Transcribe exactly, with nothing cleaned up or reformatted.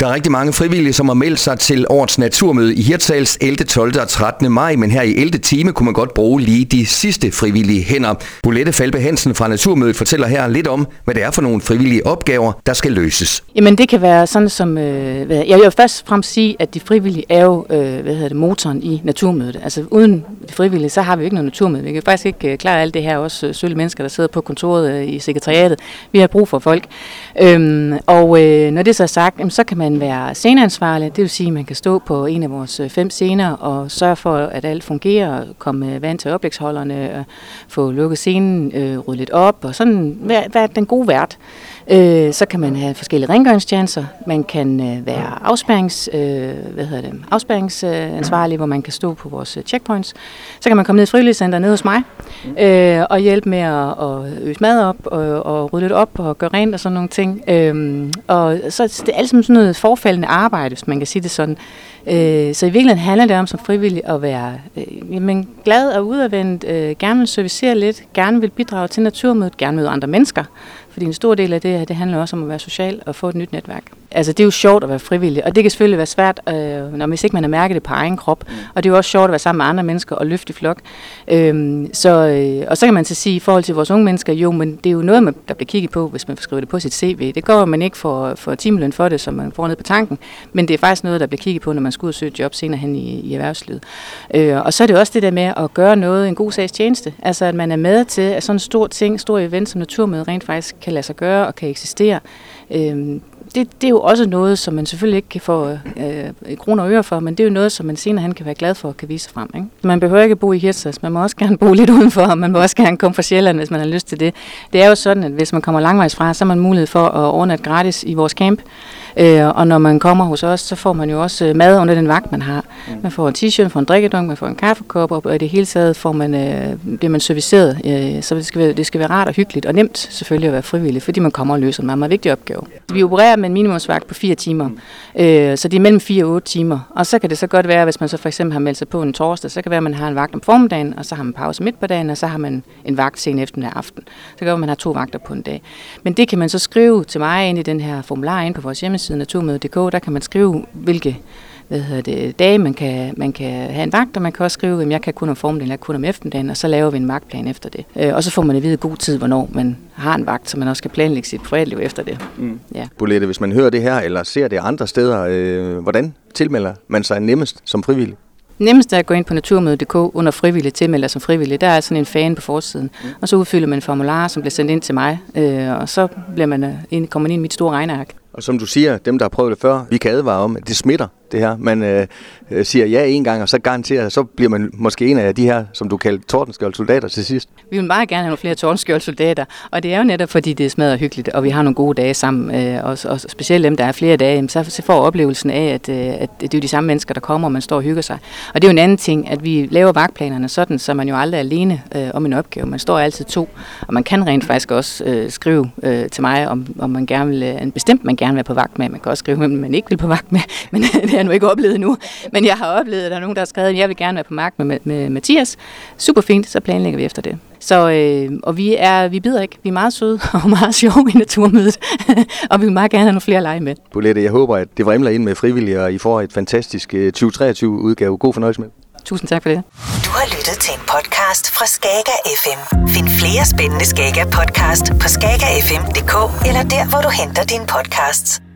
Der er rigtig mange frivillige, som har meldt sig til Årets Naturmøde i Hirtshals ellevte, tolvte og trettende maj, men her i ellevte time kunne man godt bruge lige de sidste frivillige hænder. Bolette Falbe-Hansen fra Naturmødet fortæller her lidt om, hvad det er for nogle frivillige opgaver, der skal løses. Jamen det kan være sådan som, øh, jeg vil jo først og fremmest sige, at de frivillige er jo øh, hvad hedder det, motoren i Naturmødet. Altså uden de frivillige, så har vi jo ikke noget Naturmøde. Vi kan faktisk ikke klare alt det her, også sølle mennesker, der sidder på kontoret øh, i sekretariatet. Vi har brug for folk. Øhm, og øh, når det så er sagt, jamen, så kan man være sceneansvarlig, det vil sige, at man kan stå på en af vores fem scener og sørge for, at alt fungerer, komme vand til oplægsholderne, få lukket scenen, øh, rydde lidt op, og sådan, hvad, hvad er den gode vært? Øh, så kan man have forskellige rengøringstjenester, man kan øh, være afspærrings, øh, hvad hedder det, afspærringsansvarlig, hvor man kan stå på vores checkpoints. Så kan man komme ned i frivilligcenteret nede hos mig, øh, og hjælpe med at, at øse mad op, og, og rydde lidt op, og gøre rent og sådan nogle ting. Øh, og så det er det altid sådan noget forfaldende arbejde, hvis man kan sige det sådan. Øh, så i virkeligheden handler det om som frivillig at være øh, men glad og udadvendt, øh, gerne vil servicere lidt, gerne vil bidrage til Naturmødet, gerne møde andre mennesker. Fordi en stor del af det her, det handler også om at være social og få et nyt netværk. Altså det er jo sjovt at være frivillig, og det kan selvfølgelig være svært, øh, når, hvis ikke man har mærket det på egen krop. Og det er jo også sjovt at være sammen med andre mennesker og løfte i flok. Øh, så, øh, og så kan man så sige i forhold til vores unge mennesker, jo, men det er jo noget, man, der bliver kigget på, hvis man skriver det på sit C V. Det går man ikke for, for timeløn for det, som man får ned på tanken, men det er faktisk noget, der bliver kigget på, når man skal ud og søge et job senere hen i, i erhvervslivet. Øh, og så er det også det der med at gøre noget, en god sags tjeneste. Altså at man er med til, at sådan en stor ting, stor event som Naturmøde rent faktisk kan lade sig gøre og kan eksistere. Øhm, det, det er jo også noget, som man selvfølgelig ikke kan få øh, kroner og øre for, men det er jo noget, som man senere han kan være glad for og kan vise frem. Ikke? Man behøver ikke bo i Hirtshals, man må også gerne bo lidt udenfor, og man må også gerne komme fra Sjælland, hvis man har lyst til det. Det er jo sådan, at hvis man kommer langvejs fra, så har man mulighed for at overnatte gratis i vores camp, øh, og når man kommer hos os, så får man jo også mad under den vagt, man har. Man får en t-shirt, man får en drikkedunk, man får en kaffekop, og i det hele taget får man, øh, bliver man serviceret, øh, så det skal, være, det skal være rart og hyggeligt og nemt selvfølgelig at være frivillig, fordi man kommer og løser en meget, meget vigtig opgave. Vi opererer med en minimumsvagt på fire timer, øh, så det er mellem fire og otte timer. Og så kan det så godt være, hvis man så for eksempel har meldt sig på en torsdag, så kan det være, at man har en vagt om formiddagen, og så har man pause midt på dagen, og så har man en vagt sen eftermiddag aften. Så kan det være, at man har to vagter på en dag. Men det kan man så skrive til mig ind i den her formular inde på vores hjemmeside naturmøde punktum d k. Der kan man skrive, hvilke hvad hedder det, dage man kan, man kan have en vagt, og man kan også skrive, at jeg kan kun om formiddagen, jeg kan kun om eftermiddagen, og så laver vi en vagtplan efter det. Øh, og så får man at vide god tid, hvornår man har en vagt, så man også kan planlægge sit privatliv efter det. Mm. Ja. Bolette, hvis man hører det her, eller ser det andre steder, øh, hvordan tilmelder man sig nemmest som frivillig? Nemmest er at gå ind på naturmøde punktum d k under frivillige, tilmelder som frivillig. Der er sådan en fan på forsiden, mm. og så udfylder man en formular, som bliver sendt ind til mig, øh, og så bliver man ind, kommer man ind i mit store regneark. Og som du siger, dem der har prøvet det før, vi kan advare om, at det smitter det her. Man øh, siger ja en gang, og så garanterer, så bliver man måske en af de her, som du kalder tordenskjoldsoldater til sidst. Vi vil meget gerne have nogle flere tordenskjoldsoldater, og det er jo netop fordi det smadrer hyggeligt, og vi har nogle gode dage sammen, øh, og, og specielt dem der er flere dage, så får oplevelsen af, at, øh, at det er jo de samme mennesker der kommer, og man står og hygger sig. Og det er jo en anden ting, at vi laver vagtplanerne sådan, så man jo aldrig er alene øh, om en opgave. Man står altid to, og man kan rent faktisk også øh, skrive øh, til mig, om, om man gerne vil øh, en bestemt man gerne vil være på vagt med. Man kan også skrive, hvem man ikke vil på vagt med, men det har jeg nu ikke oplevet endnu. Men jeg har oplevet, at der er nogen, der har skrevet, at jeg vil gerne være på vagt med, med Mathias. Super fint, så planlægger vi efter det. Så, øh, og vi, er, vi bider ikke. Vi er meget søde og meget sjove i naturmødet, og vi vil meget gerne have nogle flere at lege med. Bolette, jeg håber, at det vrimler ind med frivillige, og I får et fantastisk tyve treogtyve-udgave. God fornøjelse med. Tusind tak for det. Du har lyttet til en podcast fra Skager F M. Find flere spændende Skager podcast på skager f m punktum d k eller der, hvor du henter dine podcasts.